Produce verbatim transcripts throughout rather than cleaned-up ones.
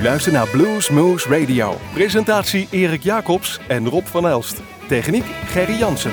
U luistert naar Bluesmoose Radio. Presentatie Erik Jacobs en Rob van Elst. Techniek Gerry Jansen.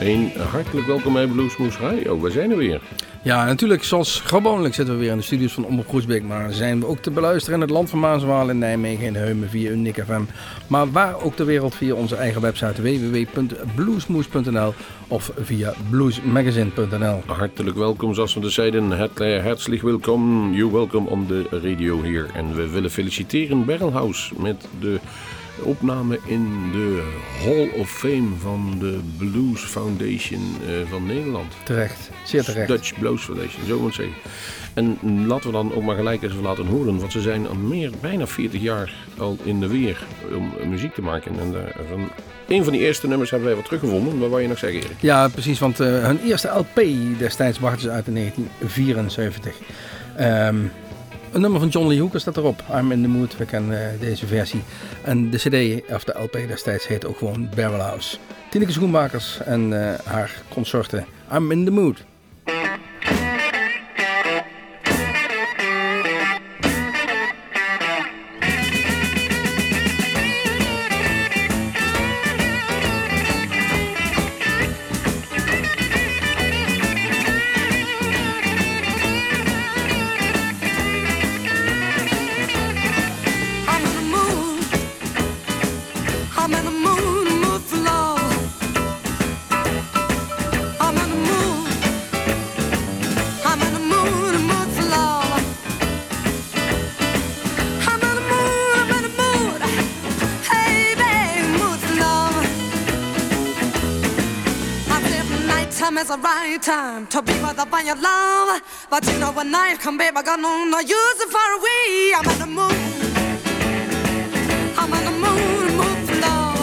Een hartelijk welkom bij Bluesmoose Radio. We zijn er weer. Ja, natuurlijk, zoals gewoonlijk zitten we weer in de studios van Omroep Groesbeek. Maar zijn we ook te beluisteren in het land van Maas en Waal, in Nijmegen, in Heumen via Unique F M. Maar waar ook ter wereld via onze eigen website w w w punt bluesmoose punt n l of via bluesmagazine punt n l. Hartelijk welkom, zoals we dus zeiden. Herzlich welkom, you welcome on the radio hier. En we willen feliciteren Barrelhouse met de opname in de Hall of Fame van de Blues Foundation uh, van Nederland. Terecht, zeer terecht. Dutch Blues Foundation, zo moet ik zeggen. En laten we dan ook maar gelijk eens laten horen, want ze zijn al meer, bijna veertig jaar al in de weer om muziek te maken. En uh, van een van die eerste nummers hebben wij wat teruggevonden. Wat wou je nog zeggen, Erik? Ja, precies, want uh, hun eerste L P destijds brachten ze uit in negentien vierenzeventig. Um, Een nummer van John Lee Hooker staat erop. I'm in the Mood. We kennen uh, deze versie. En de cd, of de L P destijds, heet ook gewoon Barrelhouse. Tineke Schoenmakers en uh, haar consorten. I'm in the Mood. It's the right time to be with up on your love, but you know when night come, babe, I got no, no use it far away. I'm in the mood. I'm in the mood, mood for love.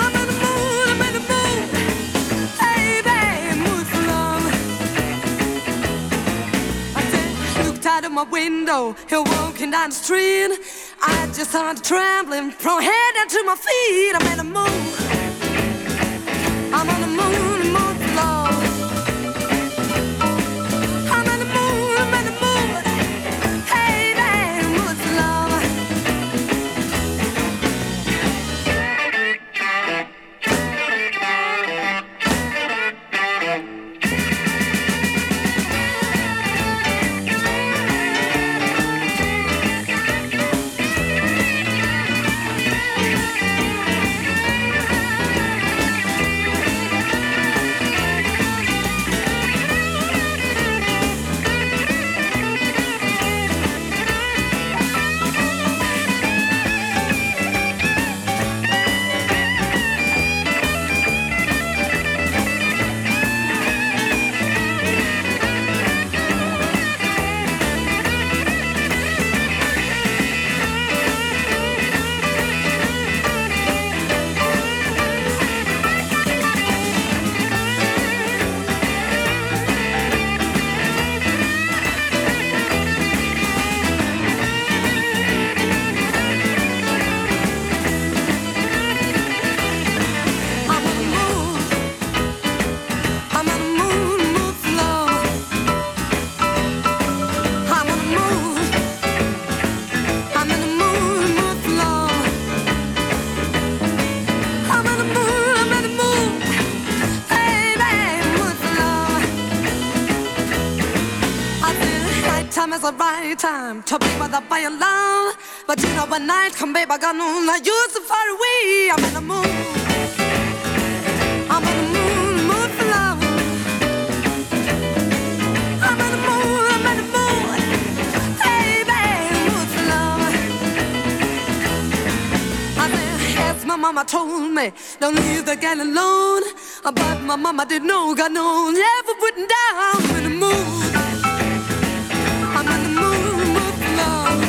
I'm in the mood, I'm in the mood, baby, mood for love. I said, looked out of my window, you're walking down the street. I just started trembling from head down to my feet. I'm in the mood. I'm on the moon, the moon for love. I'm in the moon, I'm in the moon. Hey, hey, moon for love. Time to be by the fire love, but you know by night come babe I got no use it far away. I'm in the mood. I'm in the mood. Mama told me, don't leave the girl alone, but my mama didn't know, got no never putting down. I'm in the mood. I'm in the mood, mood for love.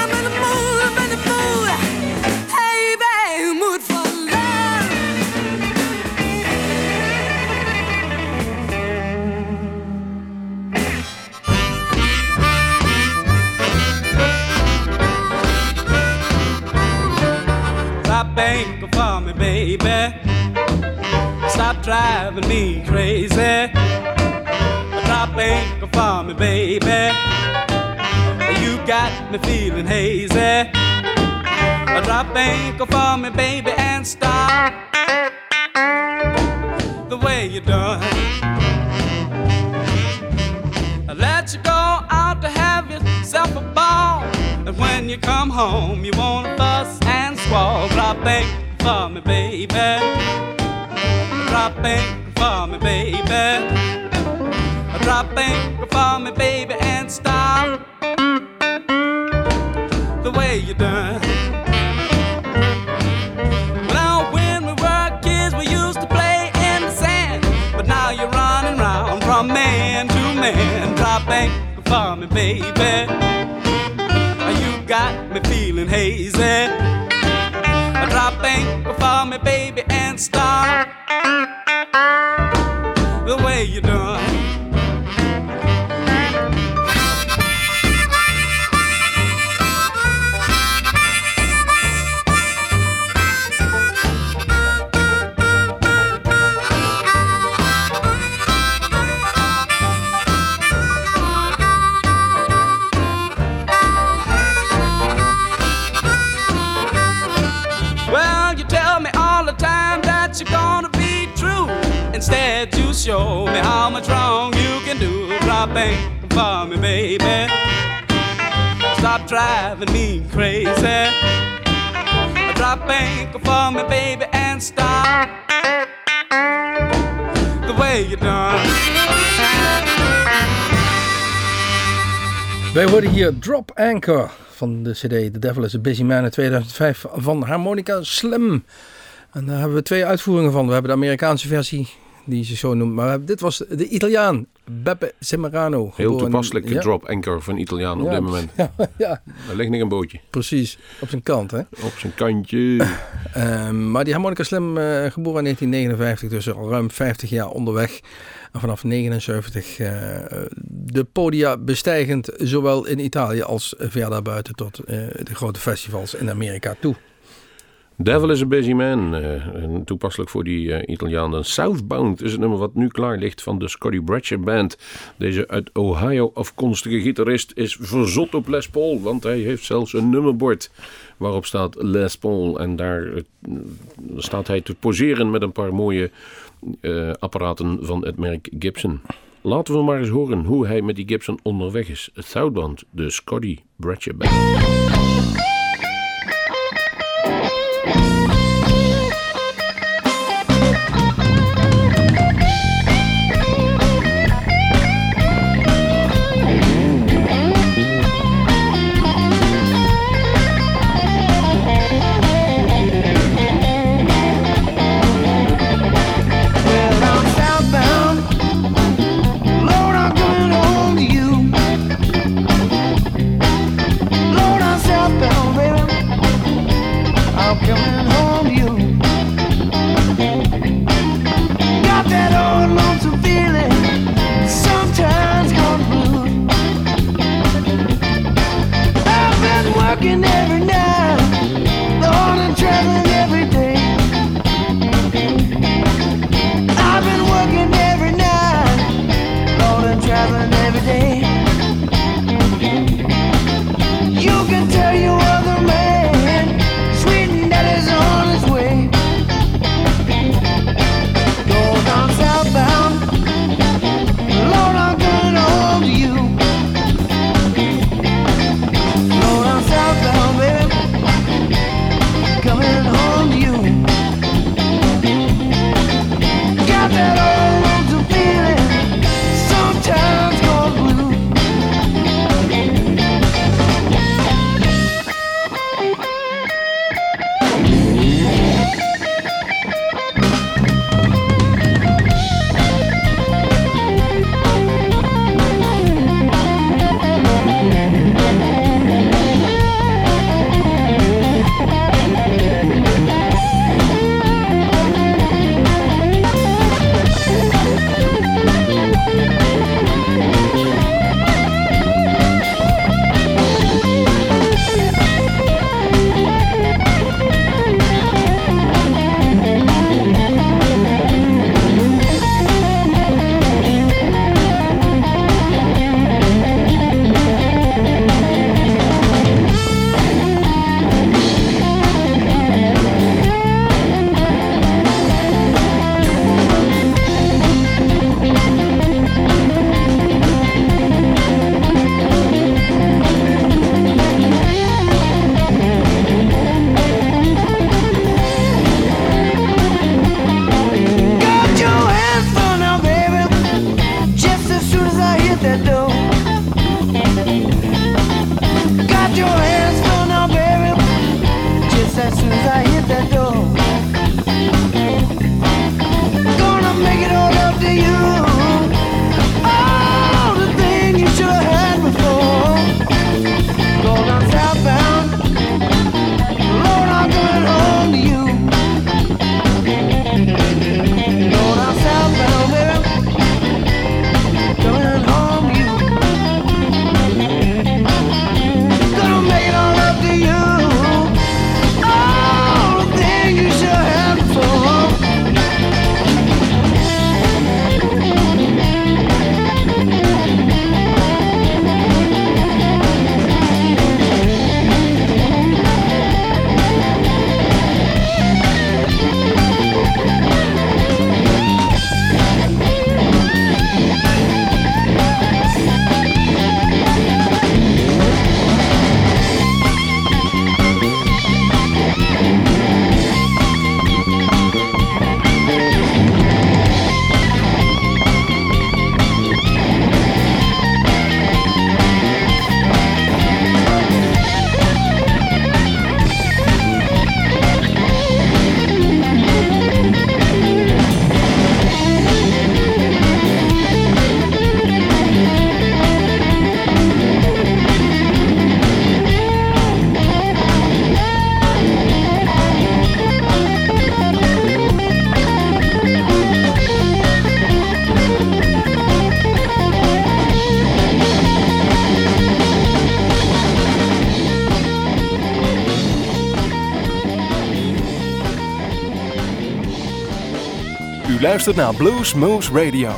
I'm in the mood, I'm in the mood. Hey, baby, mood for love. banker for me, baby. Stop driving me crazy. Drop anchor for me, baby. You got me feeling hazy. Drop anchor for me, baby, and stop the way you done. Let you go out to have yourself a ball, and when you come home, you wanna fuss and squall. Drop anchor for me, baby. Drop anchor for me, baby. Drop anchor for me, baby, and stop the way you done. Now when we were kids, we used to play in the sand, but now you're running round from man to man. Drop anchor for me, baby. You got me feeling hazy. Drop anchor for me, baby, and stop the way you done. Instead, you show me how much wrong you can do. Drop anchor for me, baby. Stop driving me crazy. Drop anchor for me, baby, and stop the way you done. Wij hoorden hier Drop Anchor van de C D The Devil is a Busy Man in tweeduizend vijf van Harmonica Slim. En daar hebben we twee uitvoeringen van. We hebben de Amerikaanse versie, die ze zo noemt. Maar we hebben, dit was de Italiaan, Beppe Semerano. Heel toepasselijk, ja. Drop anchor van Italiaan, ja, op dit moment. Ja, ja. Daar ligt niet een bootje. Precies, op zijn kant, hè? Op zijn kantje. uh, maar die Harmonica Slim, uh, geboren in negentien negenenvijftig, dus al ruim vijftig jaar onderweg. En vanaf negenenzeventig uh, de podia bestijgend, zowel in Italië als ver daarbuiten tot uh, de grote festivals in Amerika toe. Devil is a Busy Man, uh, toepasselijk voor die uh, Italianen. Southbound is het nummer wat nu klaar ligt van de Scotty Bratcher Band. Deze uit Ohio afkomstige gitarist is verzot op Les Paul, want hij heeft zelfs een nummerbord waarop staat Les Paul. En daar uh, staat hij te poseren met een paar mooie uh, apparaten van het merk Gibson. Laten we maar eens horen hoe hij met die Gibson onderweg is. Southbound, de Scotty Bratcher Band. Down U luistert naar Bluesmoose Radio.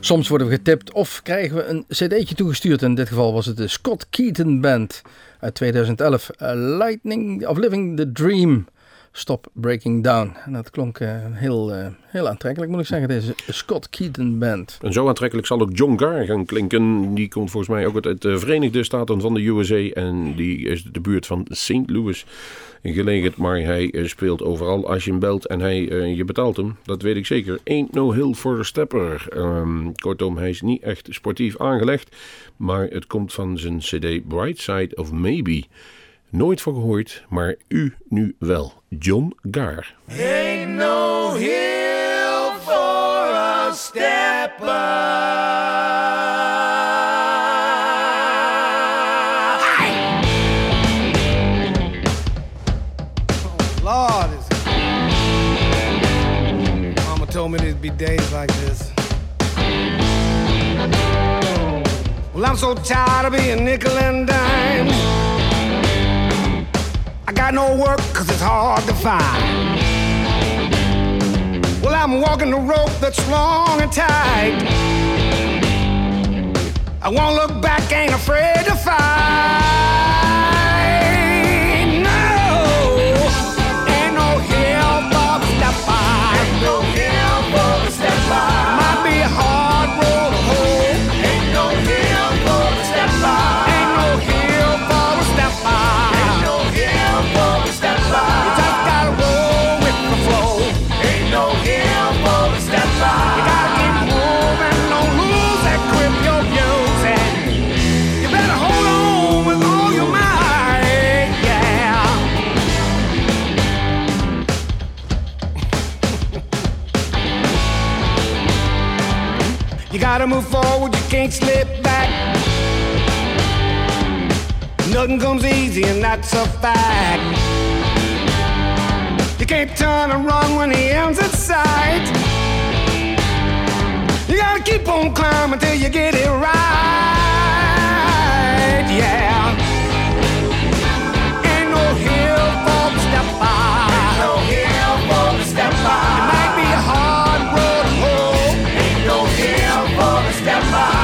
Soms worden we getipt of krijgen we een cd'tje toegestuurd. In dit geval was het de Scott Keaton Band uit tweeduizend elf. A Lightning of Living the Dream. Stop Breaking Down. En dat klonk uh, heel, uh, heel aantrekkelijk, moet ik zeggen, deze Scott Keaton Band. En zo aantrekkelijk zal ook John Gaar gaan klinken. Die komt volgens mij ook uit de Verenigde Staten van de U S A. En die is de buurt van Saint Louis gelegen. Maar hij speelt overal als je hem belt en hij, uh, je betaalt hem. Dat weet ik zeker. Ain't no hill for a stepper. Um, kortom, hij is niet echt sportief aangelegd. Maar het komt van zijn cd Bright Side of Maybe. Nooit van gehoord, maar u nu wel. John Gaar. Ain't no hill for a stepper. Oh, Lord, is it? Mama told me there'd be days like this. Well, I'm so tired of being nickel and dime. I got no work cause it's hard to find. Well, I'm walking the rope that's long and tight. I won't look back, ain't afraid to fight. No, ain't no hill for a stepper. Ain't no hill for a stepper. Might be a hard road to hoe. Ain't no hill for a stepper. Ain't no hill for a stepper. You gotta move forward, you can't slip back. Nothing comes easy and that's a fact. You can't turn and run when the end's in sight. You gotta keep on climbing till you get it right, yeah. Ain't no hill for the stepper. Ain't no hill for the stepper. Ain't no hill for a stepper.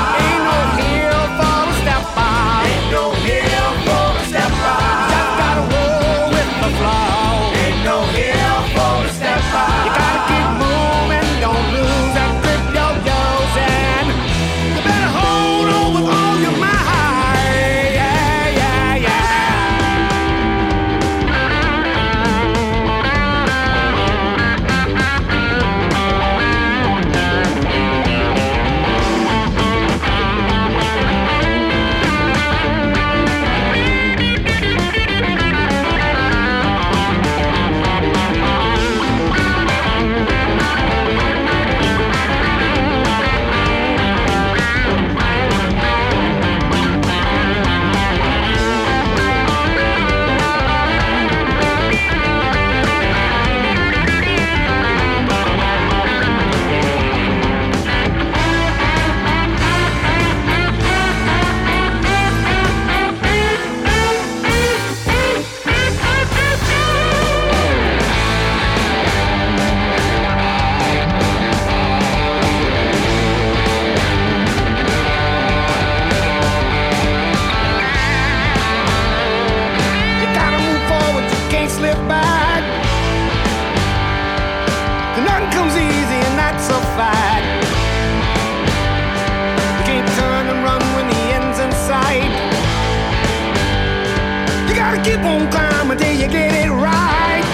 keep on climbing till you get it right.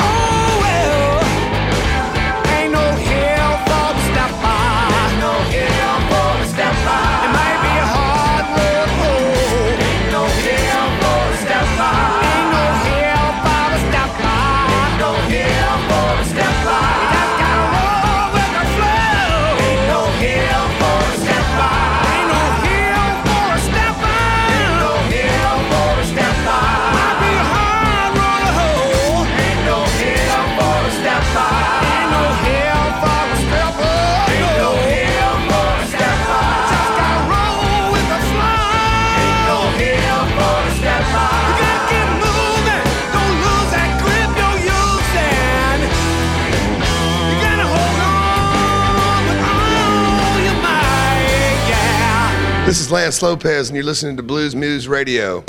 Oh well, ain't no hill for the stepper. Ain't no hill for the stepper. It might be a hard road home. Ain't no hill for the stepper. Ain't no hill for the stepper. Ain't no hill for the stepper. You just gotta roll with the flow. Ain't no hill for the stepper. This is Lance Lopez, and you're listening to Bluesmoose Radio.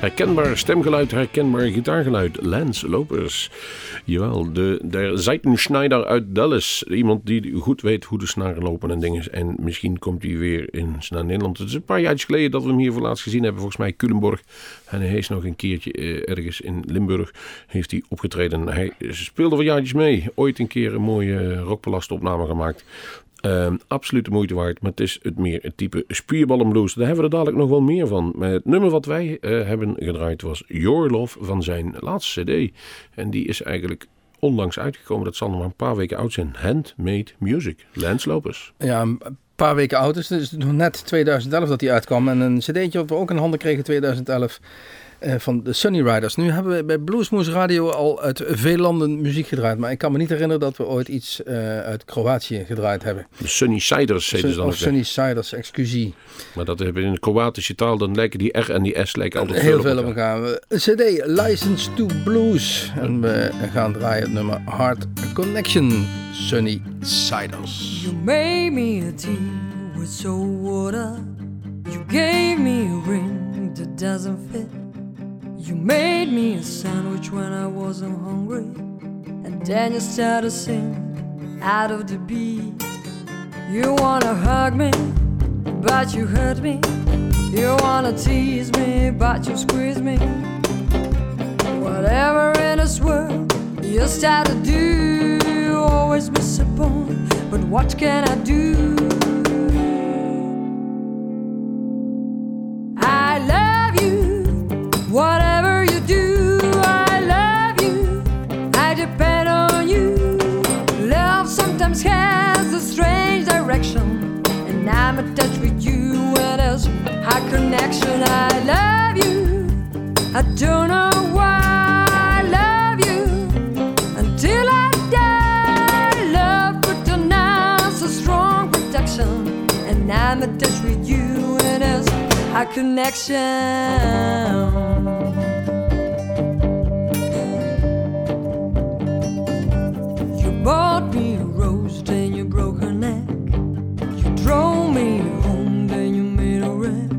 Herkenbaar stemgeluid, herkenbaar gitaargeluid. Lance Lopez. Jawel, de, de Seitenschneider uit Dallas. Iemand die goed weet hoe de snaren lopen en dingen. En misschien komt hij weer eens naar Nederland. Het is een paar jaar geleden dat we hem hier voor laatst gezien hebben. Volgens mij Culemborg. En hij is nog een keertje eh, ergens in Limburg heeft hij opgetreden. Hij speelde wel jaartjes mee. Ooit een keer een mooie rockpalastopname gemaakt. Um, absoluut de moeite waard, maar het is het meer het type spierballenblues. Daar hebben we er dadelijk nog wel meer van. Maar het nummer wat wij uh, hebben gedraaid was Your Love van zijn laatste cd. En die is eigenlijk onlangs uitgekomen. Dat zal nog maar een paar weken oud zijn. Handmade Music, Lance Lopez. Ja, een paar weken oud is. Het is nog net tweeduizend elf dat die uitkwam. En een cd'tje wat we ook in handen kregen in tweeduizend elf... van de Sunnysiders. Nu hebben we bij Bluesmoose Radio al uit veel landen muziek gedraaid, maar ik kan me niet herinneren dat we ooit iets uh, uit Kroatië gedraaid hebben. De Sunnysiders heet Sun- ze dan. Of Sunnysiders, excusie. Maar dat hebben in de Kroatische taal, dan lijken die R en die S lijken altijd heel veel op elkaar. Heel veel op elkaar. C D License to Blues en we gaan draaien het nummer Hard Connection, Sunnysiders. You made me a tea with so water. You gave me a ring that doesn't fit. You made me a sandwich when I wasn't hungry, and then you started singing out of the beat. You wanna hug me, but you hurt me. You wanna tease me, but you squeeze me. Whatever in this world you start to do, you always miss a point, but what can I do? I love you, whatever. Has a strange direction, and I'm attached with you, and there's a connection. I love you, I don't know why. I love you until I die. Love put on us a strong protection, and I'm attached with you, and there's a connection. You bought me then you broke her neck. You drove me home, then you made a wreck.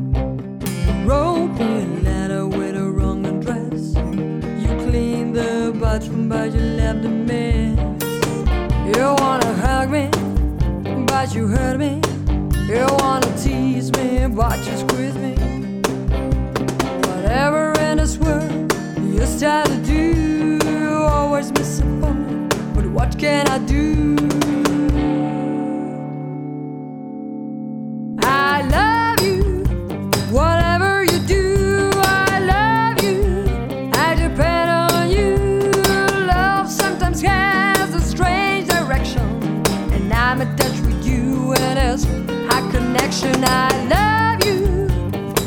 You wrote me a letter with a wrong address. You cleaned the bathroom, but you left a mess. You wanna hug me, but you hurt me. You wanna tease me, but you squeeze me. Whatever in this world you start to do, you always miss a point, but what can I do? I love you,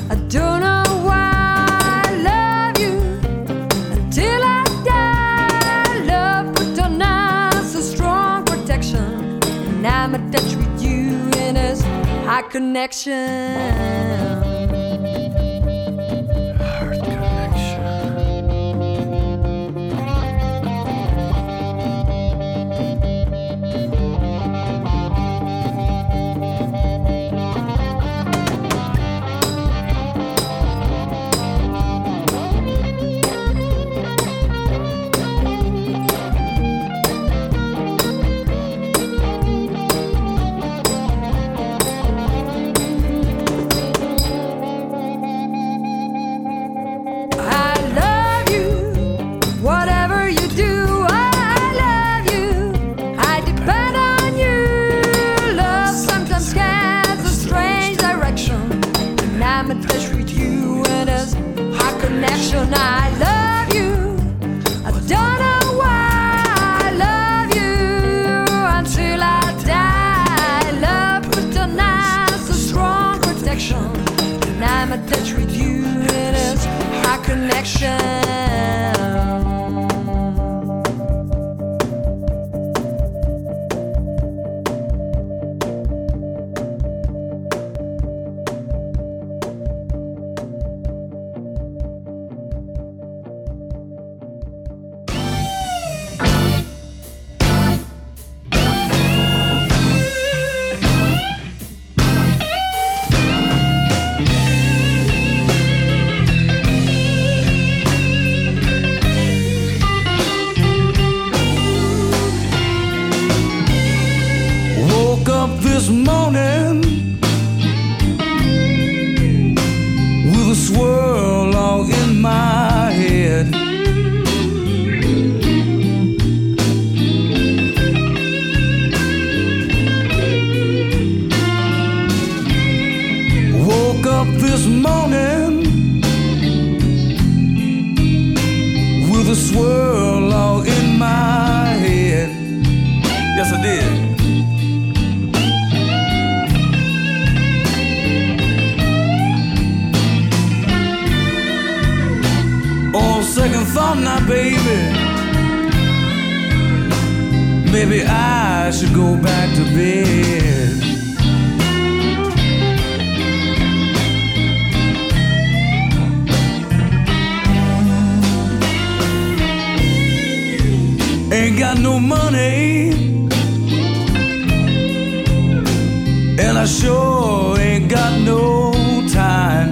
I don't know why. I love you until I die. Love put on us a strong protection, and I'm attached with you in this high connection. Heart connection. up this morning with a swirl all in my head. Yes, I did. On second thought now, baby, maybe I should go back to bed. Ain't got no money, and I sure ain't got no time.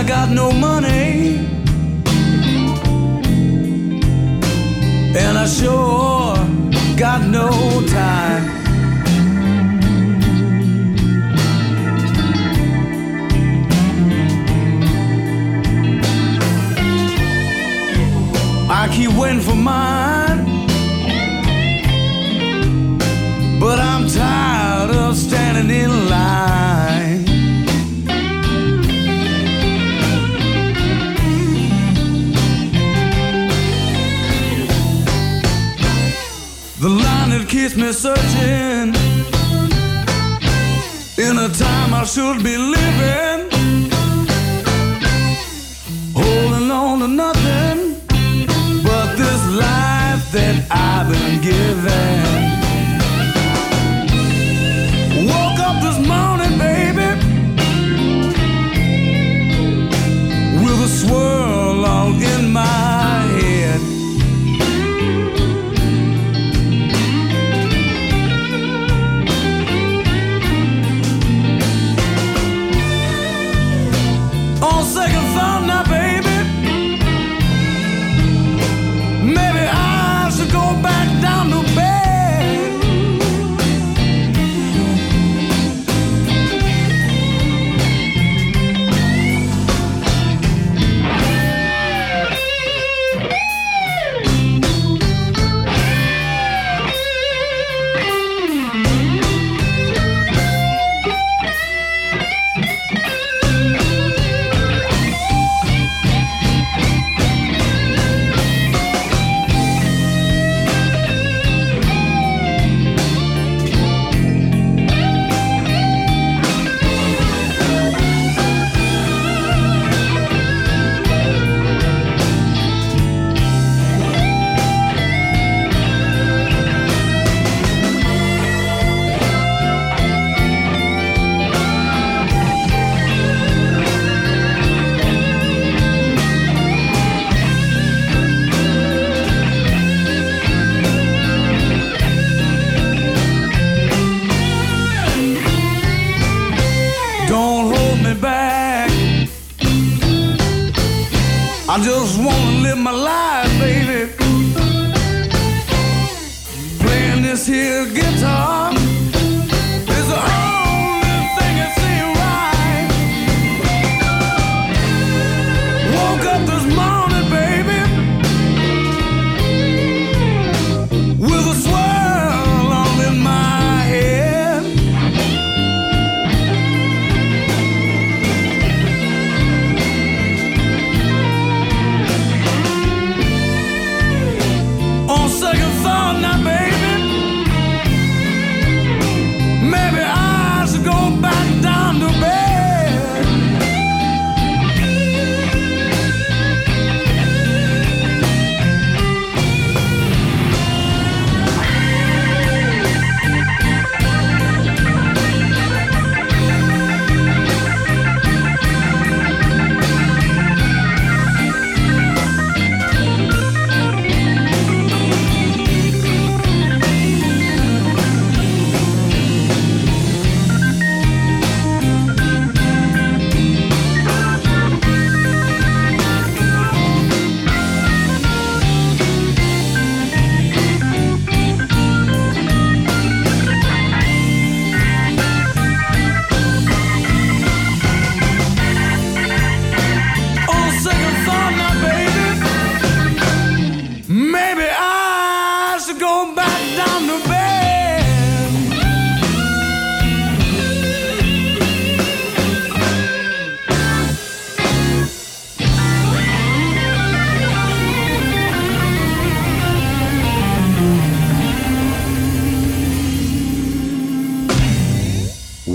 I got no money, and I sure got no time. I keep waiting for mine, but I'm tired of standing in line. The line that keeps me searching in a time I should be living, holding on to nothing but this life that I've been given. Woke up this morning, baby, with a swirl all in my head.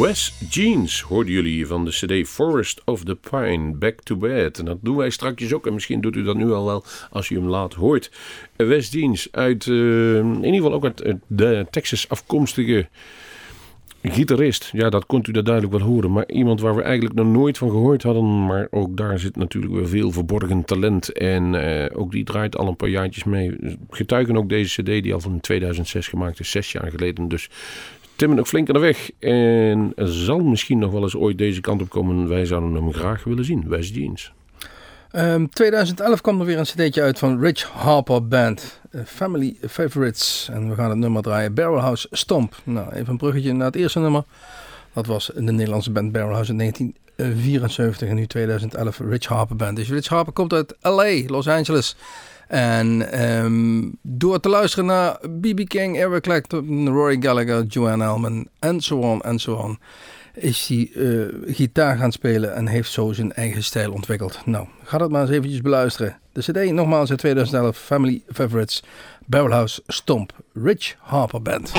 Wes Jeans hoorden jullie van de cd Forest of the Pine, Back to Bed. En dat doen wij strakjes ook. En misschien doet u dat nu al wel als u hem laat hoort. Wes Jeans uit, uh, in ieder geval ook uit uh, de Texas afkomstige gitarist. Ja, dat kunt u daar duidelijk wel horen. Maar iemand waar we eigenlijk nog nooit van gehoord hadden. Maar ook daar zit natuurlijk weer veel verborgen talent. En uh, ook die draait al een paar jaartjes mee. Getuigen ook deze cd die al van tweeduizend zes gemaakt is. Zes jaar geleden dus. Timmen ook flink aan de weg en zal misschien nog wel eens ooit deze kant op komen. Wij zouden hem graag willen zien, Wes Jeans. Um, tweeduizend elf kwam er weer een cd'tje uit van Rich Harper Band, uh, Family Favorites. En we gaan het nummer draaien, Barrelhouse Stomp. Nou, even een bruggetje naar het eerste nummer. Dat was de Nederlandse band Barrelhouse in negentien vierenzeventig en nu tweeduizend elf Rich Harper Band. Dus Rich Harper komt uit L A, Los Angeles. En um, door te luisteren naar B B. King, Eric Clapton, Roy Gallagher, Joan Alman en zo on en zo on, is hij uh, gitaar gaan spelen en heeft zo zijn eigen stijl ontwikkeld. Nou, ga dat maar eens eventjes beluisteren. De cd nogmaals uit tweeduizend elf, Family Favorites, Barrelhouse Stomp, Rich Harper Band.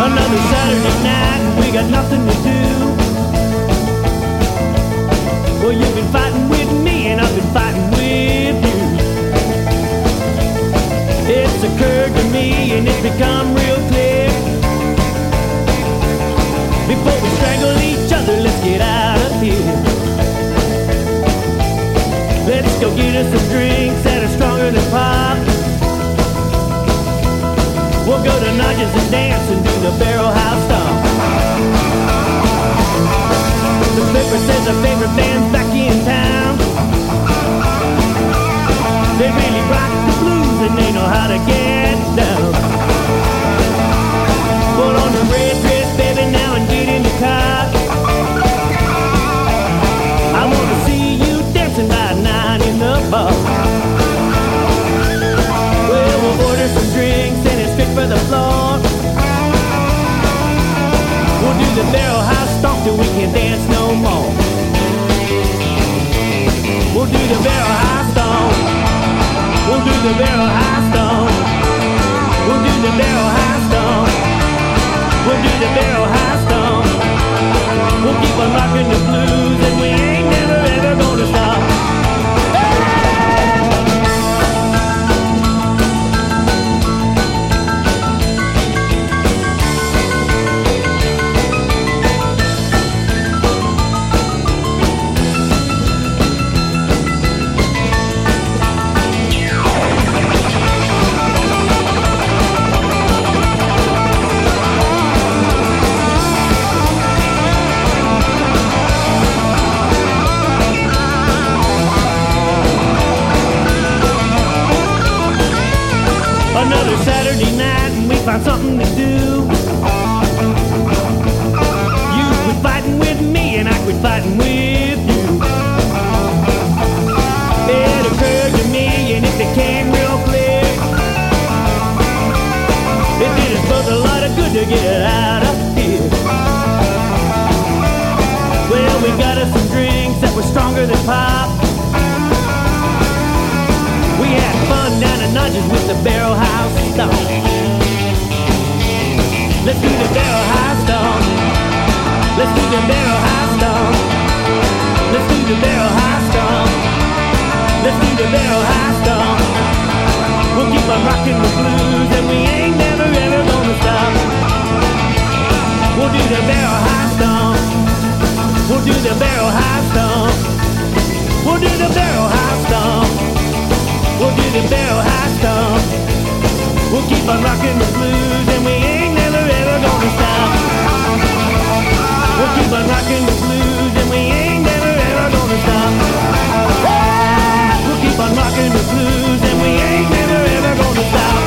Another Saturday night, we got nothing to do. Well, you've been fighting with me and I've been fighting with you. It's occurred to me and it's become real clear. Before we strangle each other, let's get out of here. Let's go get us some drinks that are stronger than pop. We'll go to Nudges and dance and do the Barrelhouse Stomp. The Clipper says her favorite band's back in town. They really rock the blues and they know how to get down. Put on the red dress, baby, now and get in the car. I want to see you dancing by nine in the bar. Well, we'll order some drinks and fit for the floor. We'll do the Barrelhouse Stomp till we can't dance no more. We'll do the Barrelhouse Stomp. We'll do the Barrelhouse Stomp. We'll do the Barrelhouse Stomp. We'll do the Barrelhouse Stomp. We'll keep on rocking the blues and we ain't never ever gonna stop. Find something to do. You quit fighting with me and I quit fighting with you. It occurred to me and it became real clear. It did us both a lot of good to get out of here. Well, we got us some drinks that were stronger than pop. We had fun down at Nudges with the Barrelhouse Stomp. Let's do the Barrelhouse Stomp. Let's do the Barrelhouse Stomp. Let's do the Barrelhouse Stomp. Let's do the Barrelhouse Stomp. We'll keep on rocking the blues and we ain't never ever gonna stop. We'll do the Barrelhouse Stomp. We'll do the Barrelhouse Stomp. We'll do the Barrelhouse Stomp. We'll do the Barrelhouse Stomp. We'll keep on rocking the blues and we ain't never gonna stop. We'll keep on rocking the blues and we ain't never ever gonna stop. We'll keep on rocking the blues and we ain't never ever gonna stop.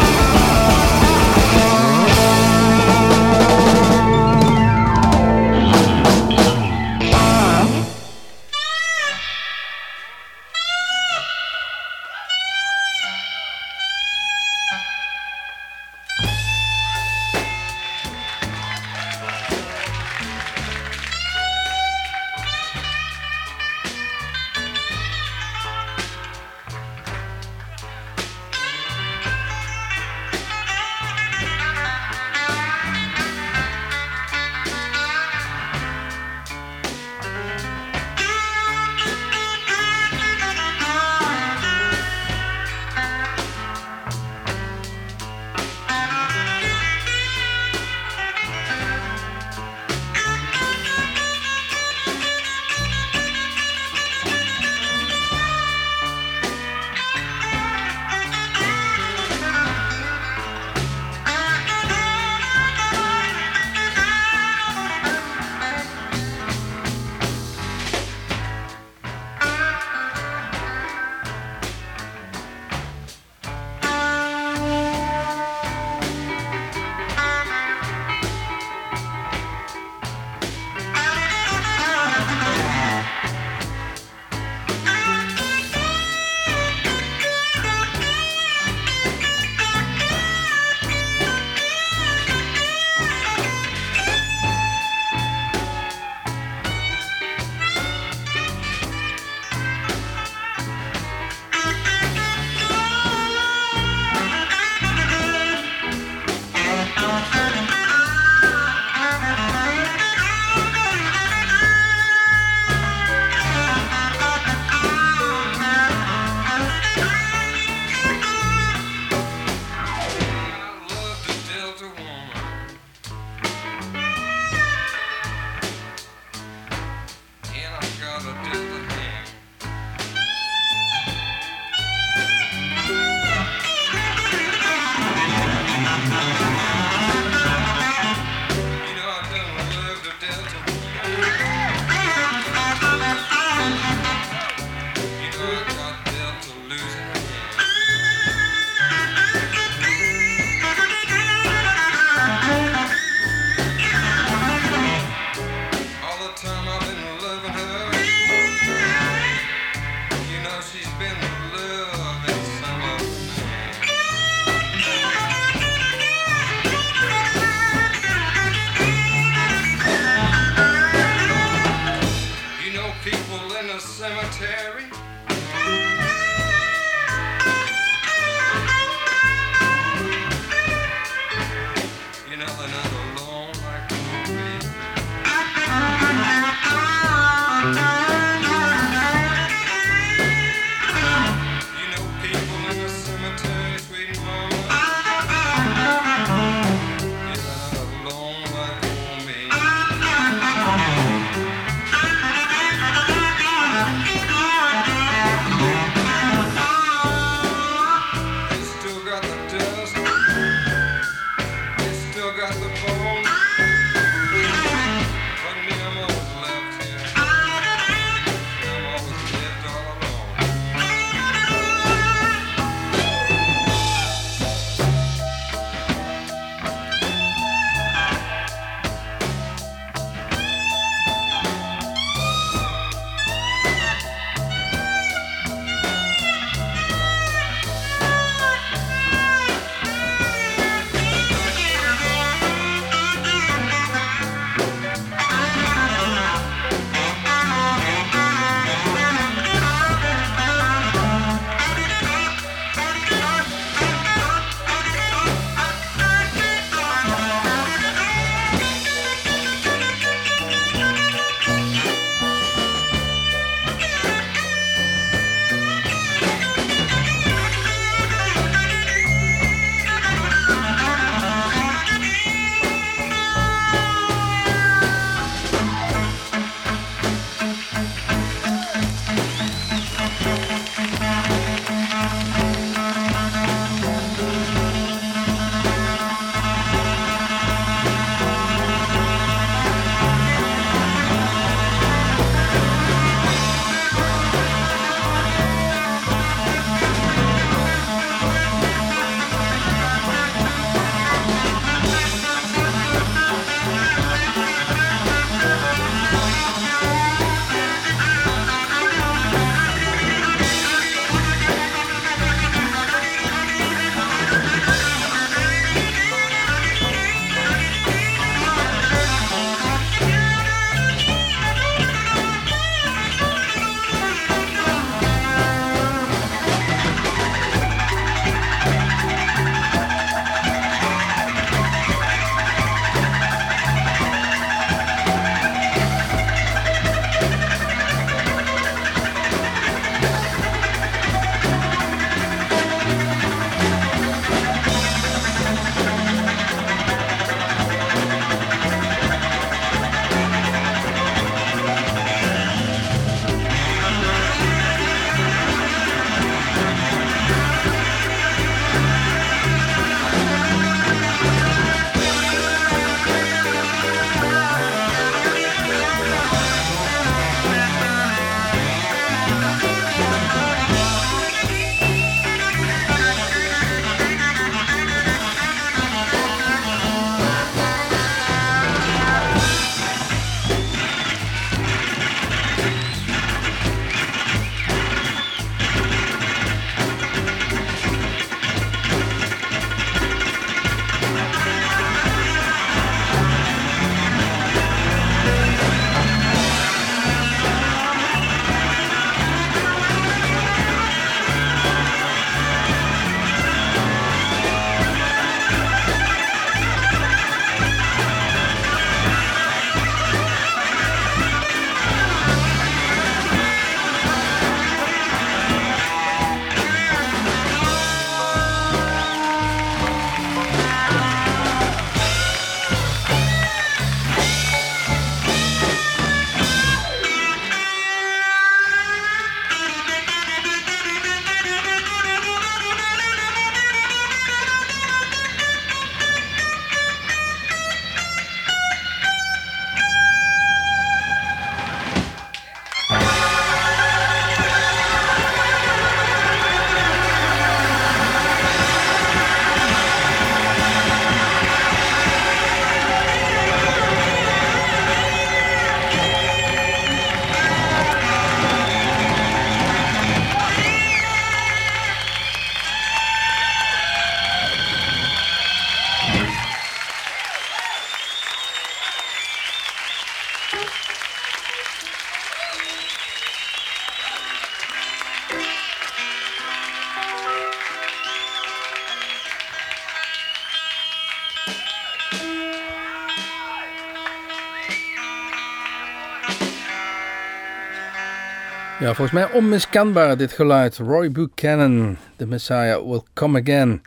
Ja, volgens mij onmiskenbaar dit geluid. Roy Buchanan, The Messiah Will Come Again.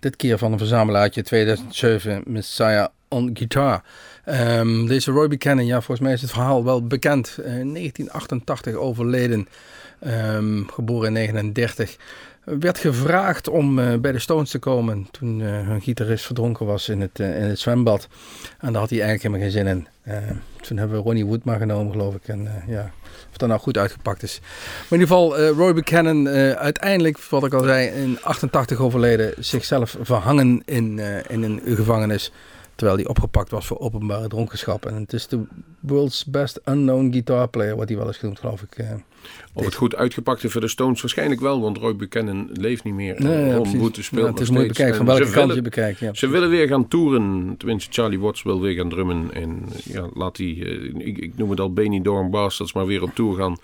Dit keer van een verzamelaartje tweeduizend zeven, Messiah on Guitar. Um, deze Roy Buchanan, ja, volgens mij is het verhaal wel bekend. Uh, negentien achtentachtig overleden, um, geboren in negenendertig. Werd gevraagd om uh, bij de Stones te komen toen uh, hun gitarist verdronken was in het, uh, in het zwembad. En daar had hij eigenlijk helemaal geen zin in. Uh, toen hebben we Ronnie Wood maar genomen, geloof ik. En uh, ja, of dat nou goed uitgepakt is. Maar in ieder geval, uh, Roy Buchanan uh, uiteindelijk, wat ik al zei, in achtentachtig overleden, zichzelf verhangen in, uh, in een gevangenis. Terwijl hij opgepakt was voor openbare dronkenschap. En het is de world's best unknown guitar player, wat hij wel eens genoemd, geloof ik. Of het goed uitgepakte voor de Stones waarschijnlijk wel, want Roy Buchanan leeft niet meer. Nee, ja, Boete speelt ja, het is moeilijk bekijken van welke kant willen, je bekijkt. Ja, ze willen weer gaan toeren. Tenminste, Charlie Watts wil weer gaan drummen. En ja, laat die, uh, ik, ik noem het al, Benny Dorm Bastards, maar weer op tour gaan.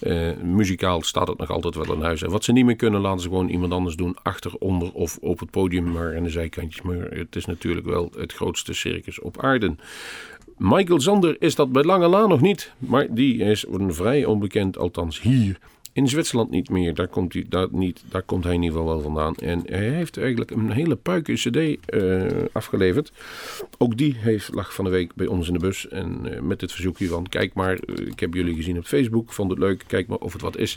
Uh, muzikaal staat het nog altijd wel in huis. En wat ze niet meer kunnen, laten ze gewoon iemand anders doen. Achter, onder of op het podium, maar aan de zijkantjes. Maar het is natuurlijk wel het grootste circus op aarde. Michael Zander is dat bij lange na nog niet. Maar die is een vrij onbekend, althans hier in Zwitserland niet meer. Daar komt hij, daar niet, daar komt hij in ieder geval wel vandaan. En hij heeft eigenlijk een hele puik cd uh, afgeleverd. Ook die heeft, lag van de week bij ons in de bus. En uh, met het verzoekje van, kijk maar, uh, ik heb jullie gezien op Facebook, vond het leuk, kijk maar of het wat is.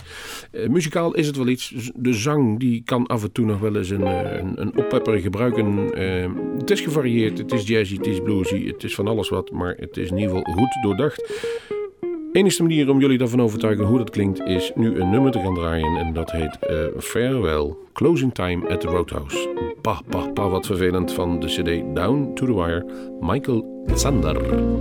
Uh, muzikaal is het wel iets. De zang, die kan af en toe nog wel eens een, een, een oppepper gebruiken. Uh, het is gevarieerd, het is jazzy, het is bluesy, het is van alles wat. Maar het is in ieder geval goed doordacht. De enige manier om jullie daarvan overtuigen hoe dat klinkt is nu een nummer te gaan draaien en dat heet uh, Farewell, Closing Time at the Roadhouse. Pa, pa, pa, wat vervelend, van de cd Down to the Wire, Michael Zander.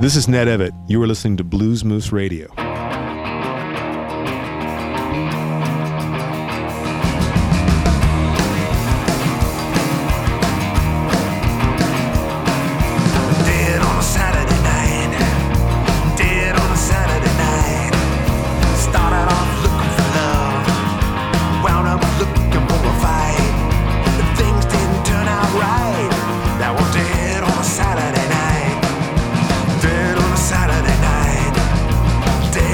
This is Ned Evett. You are listening to Bluesmoose Radio. Day.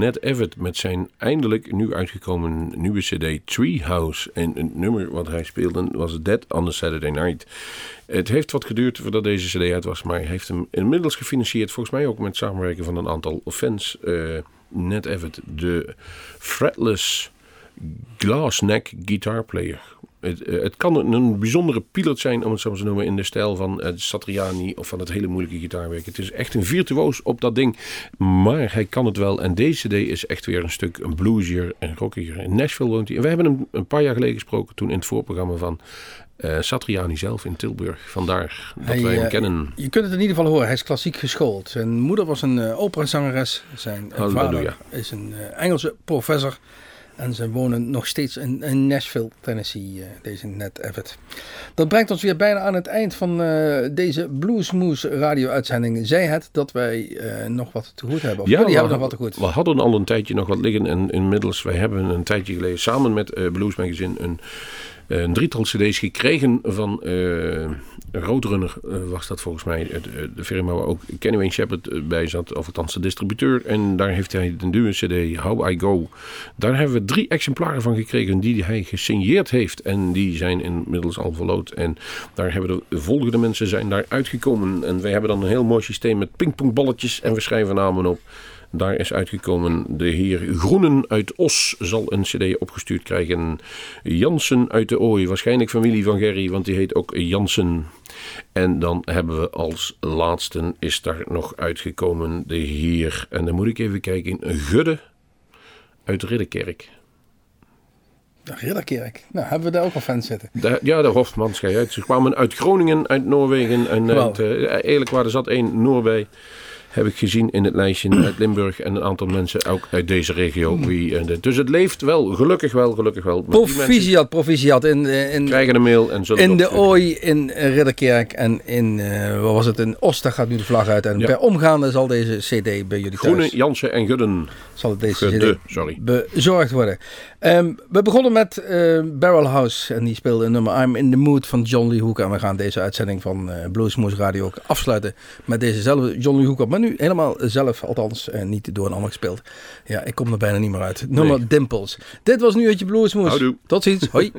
Ned Evett met zijn eindelijk nu uitgekomen nieuwe cd Treehouse. En het nummer wat hij speelde was Dead on a Saturday Night. Het heeft wat geduurd voordat deze cd uit was, maar hij heeft hem inmiddels gefinancierd. Volgens mij ook met samenwerking van een aantal fans. Uh, Ned Evett, de fretless glassneck guitarplayer. Het, het kan een bijzondere piloot zijn, om het zo te noemen, in de stijl van uh, Satriani of van het hele moeilijke gitaarwerk. Het is echt een virtuoos op dat ding, maar hij kan het wel. En deze cd is echt weer een stuk een bluesier en rockier. In Nashville woont hij. En we hebben hem een paar jaar geleden gesproken, toen in het voorprogramma van uh, Satriani zelf in Tilburg. Vandaar dat hij, wij hem uh, kennen. Je kunt het in ieder geval horen, hij is klassiek geschoold. Zijn moeder was een uh, operazangeres, zijn uh, vader is een uh, Engelse professor. En ze wonen nog steeds in, in Nashville, Tennessee, deze Ned Evett. Dat brengt ons weer bijna aan het eind van uh, deze Bluesmoose radio-uitzending. Zij het dat wij uh, nog wat te goed hebben? Of ja, jullie hebben nog wat te goed? We hadden al een tijdje nog wat liggen. En inmiddels, wij hebben een tijdje geleden samen met uh, Blues Magazine een... Een drietal cd's gekregen van uh, Roadrunner uh, was dat volgens mij. De, de firma waar ook Kenny Wayne Shepherd bij zat. Of althans de distributeur. En daar heeft hij de nieuwe cd How I Go. Daar hebben we drie exemplaren van gekregen die hij gesigneerd heeft. En die zijn inmiddels al verloot. En daar hebben de volgende mensen zijn daar uitgekomen. En wij hebben dan een heel mooi systeem met pingpongballetjes. En we schrijven namen op. Daar is uitgekomen de heer Groenen uit Os zal een cd opgestuurd krijgen. Jansen uit de Ooi, waarschijnlijk familie van Gerry, want die heet ook Jansen. En dan hebben we als laatste is daar nog uitgekomen de heer, en dan moet ik even kijken, Gudde uit Ridderkerk. Ridderkerk. Nou, hebben we daar ook al fans zitten. De, ja, de Hofman schijnt uit. Ze kwamen uit Groningen, uit Noorwegen. En uit, uh, eigenlijk waar er zat één Noor bij. Heb ik gezien in het lijstje uit Limburg. En een aantal mensen ook uit deze regio. Wie, dus het leeft wel. Gelukkig wel, gelukkig wel. Proficiat, proficiat. In, in, krijgen een mail en zullen in de Ooi, in Ridderkerk en in, uh, wat was het, in Oost, daar gaat nu de vlag uit. En ja. Per omgaande zal deze cd bij jullie Groene, thuis. Jansen en Gudden. Zal deze Gudde, cd sorry. bezorgd worden. Um, we begonnen met uh, Barrelhouse. En die speelde een nummer I'm in the Mood van John Lee Hooker. En we gaan deze uitzending van uh, Bluesmoose Radio ook afsluiten met dezezelfde John Lee Hooker. Nu helemaal zelf, althans, en niet door een ander gespeeld. Ja, ik kom er bijna niet meer uit. Nummer nee. Dimples. Dit was nu het je Bluesmoose. Tot ziens. Hoi.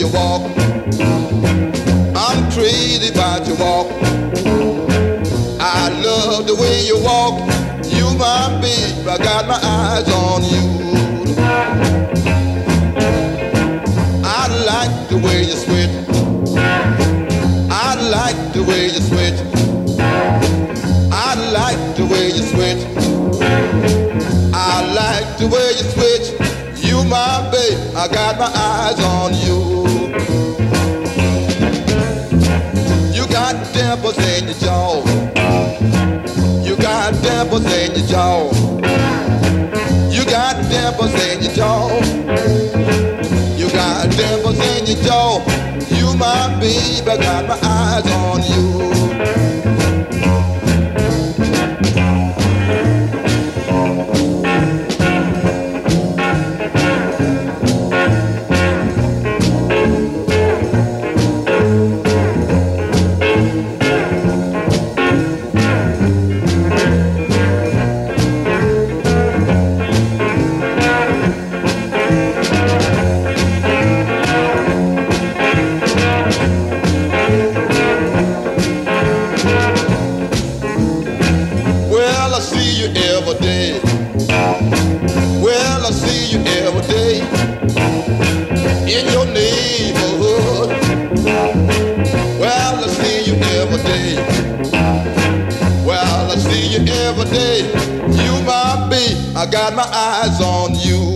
You walk, I'm crazy about your walk. I love the way you walk. You my babe, I got my eyes on you. I like the way you switch. I like the way you switch. I like the way you switch. I like the way you switch. You my babe, I got my eyes on you. You got dimples in your jaw. You got dimples in your jaw. You got dimples in your jaw. You got dimples in your jaw. You my baby, I got my eyes on you. Every day, you my babe, I got my eyes on you.